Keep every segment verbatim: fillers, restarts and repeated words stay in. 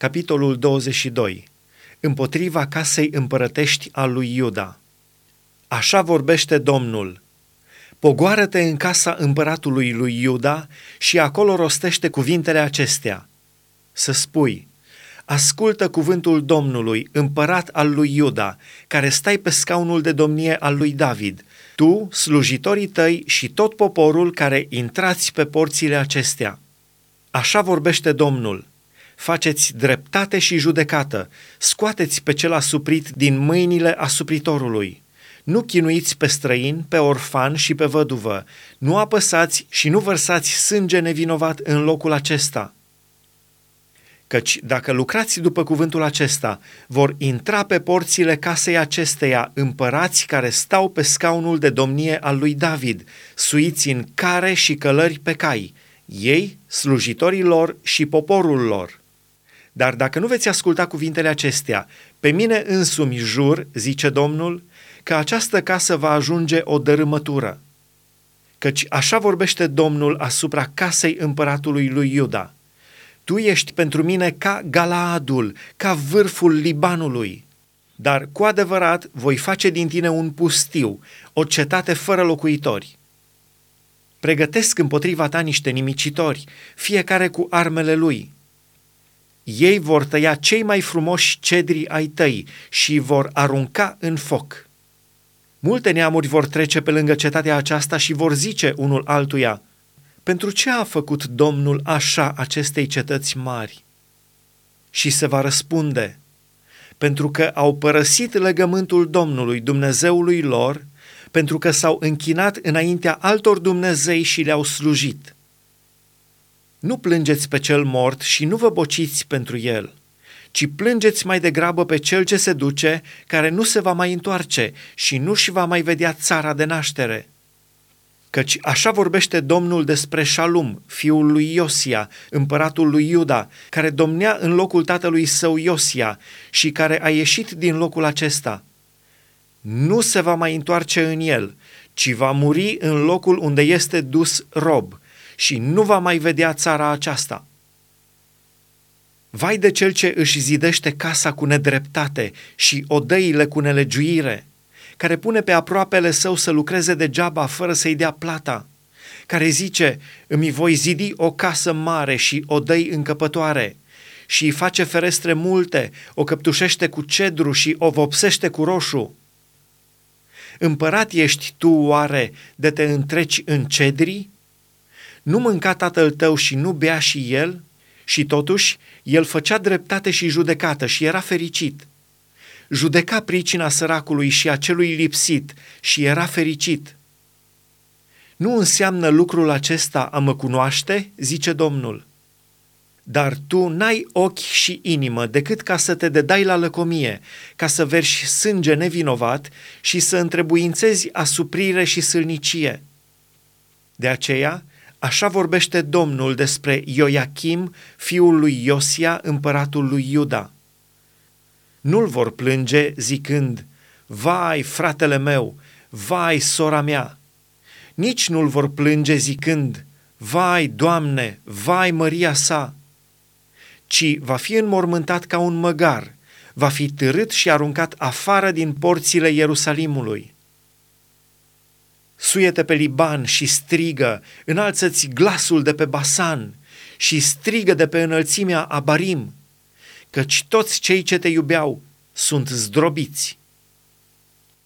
capitolul douăzeci și doi, împotriva casei împărătești a lui Iuda. Așa vorbește Domnul: pogoară-te în casa împăratului lui Iuda și acolo rostește cuvintele acestea. Să spui: ascultă cuvântul Domnului, împărat al lui Iuda, care stai pe scaunul de domnie al lui David, tu, slujitorii tăi și tot poporul care intrați pe porțile acestea. Așa vorbește Domnul: faceți dreptate și judecată, scoateți pe cel asuprit din mâinile asupritorului. Nu chinuiți pe străin, pe orfan și pe văduvă, nu apăsați și nu vărsați sânge nevinovat în locul acesta. Căci dacă lucrați după cuvântul acesta, vor intra pe porțile casei acesteia împărați care stau pe scaunul de domnie al lui David, suiți în care și călări pe cai, ei, slujitorii lor și poporul lor. Dar dacă nu veți asculta cuvintele acestea, pe mine însumi jur, zice Domnul, că această casă va ajunge o dărâmătură. Căci așa vorbește Domnul asupra casei împăratului lui Iuda: tu ești pentru mine ca Galaadul, ca vârful Libanului, dar cu adevărat voi face din tine un pustiu, o cetate fără locuitori. Pregătesc împotriva ta niște nimicitori, fiecare cu armele lui. Ei vor tăia cei mai frumoși cedri ai tăi și vor arunca în foc. Multe neamuri vor trece pe lângă cetatea aceasta și vor zice unul altuia: pentru ce a făcut Domnul așa acestei cetăți mari? Și se va răspunde: pentru că au părăsit legământul Domnului, Dumnezeului lor, pentru că s-au închinat înaintea altor dumnezei și le-au slujit. Nu plângeți pe cel mort și nu vă bociți pentru el, ci plângeți mai degrabă pe cel ce se duce, care nu se va mai întoarce și nu-și va mai vedea țara de naștere. Căci așa vorbește Domnul despre Șalum, fiul lui Iosia, împăratul lui Iuda, care domnea în locul tatălui său Iosia și care a ieșit din locul acesta. Nu se va mai întoarce în el, ci va muri în locul unde este dus rob și nu va mai vedea țara aceasta. Vai de cel ce își zidește casa cu nedreptate și odăile cu nelegiuire, care pune pe aproapele său să lucreze degeaba fără să-i dea plata, care zice: îmi voi zidi o casă mare și odăi încăpătoare, și îi face ferestre multe, o căptușește cu cedru și o vopsește cu roșu. Împărat ești tu oare de te întreci în cedri? Nu mânca tatăl tău și nu bea și el? Și totuși, el făcea dreptate și judecată și era fericit. Judeca pricina săracului și a celui lipsit și era fericit. Nu înseamnă lucrul acesta a mă cunoaște, zice Domnul. Dar tu n-ai ochi și inimă decât ca să te dedai la lăcomie, ca să verși sânge nevinovat și să întrebuințezi asuprire și sâlnicie. De aceea, așa vorbește Domnul despre Ioiachim, fiul lui Iosia, împăratul lui Iuda. Nu-l vor plânge zicând: vai, fratele meu, vai, sora mea. Nici nu-l vor plânge zicând: vai, Doamne, vai, măria sa. Ci va fi înmormântat ca un măgar, va fi târât și aruncat afară din porțile Ierusalimului. Suie-te pe Liban și strigă, înalță-ți glasul de pe Basan și strigă de pe înălțimea Abarim, căci toți cei ce te iubeau sunt zdrobiți.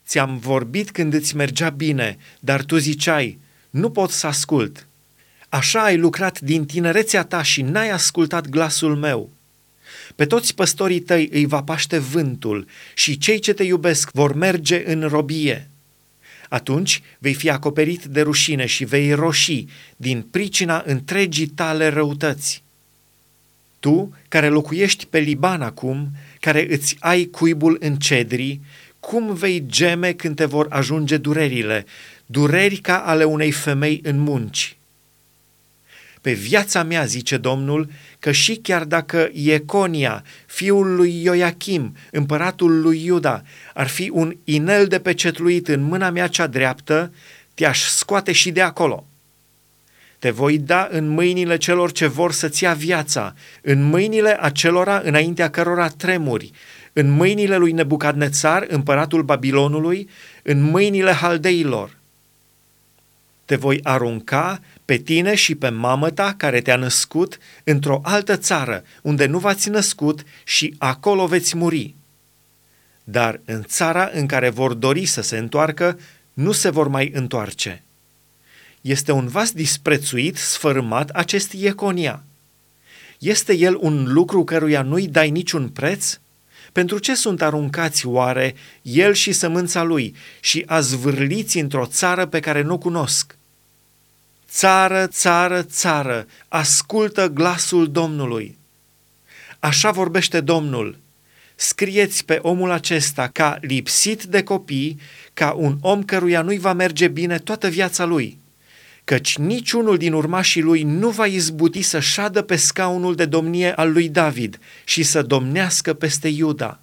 Ți-am vorbit când îți mergea bine, dar tu ziceai: nu pot să ascult. Așa ai lucrat din tinerețea ta și n-ai ascultat glasul meu. Pe toți păstorii tăi îi va paște vântul și cei ce te iubesc vor merge în robie. Atunci vei fi acoperit de rușine și vei roși din pricina întregii tale răutăți. Tu, care locuiești pe Liban acum, care îți ai cuibul în cedri, cum vei geme când te vor ajunge durerile, dureri ca ale unei femei în munci? Pe viața mea, zice Domnul, că și chiar dacă Ieconia, fiul lui Ioiachim, împăratul lui Iuda, ar fi un inel de pecetluit în mâna mea cea dreaptă, te-aș scoate și de acolo. Te voi da în mâinile celor ce vor să-ți ia viața, în mâinile acelora înaintea cărora tremuri, în mâinile lui Nebucadnețar, împăratul Babilonului, în mâinile haldeilor. Te voi arunca pe tine și pe mamă ta care te-a născut într-o altă țară, unde nu v-ați născut și acolo veți muri. Dar în țara în care vor dori să se întoarcă, nu se vor mai întoarce. Este un vas disprețuit, sfărâmat acest Iaconia. Este el un lucru căruia nu-i dai niciun preț? Pentru ce sunt aruncați oare el și sămânța lui și azvârliți într-o țară pe care nu o cunosc? Țară, țară, țară, ascultă glasul Domnului. Așa vorbește Domnul. Scrieți pe omul acesta ca lipsit de copii, ca un om căruia nu-i va merge bine toată viața lui, căci niciunul din urmașii lui nu va izbuti să șadă pe scaunul de domnie al lui David și să domnească peste Iuda.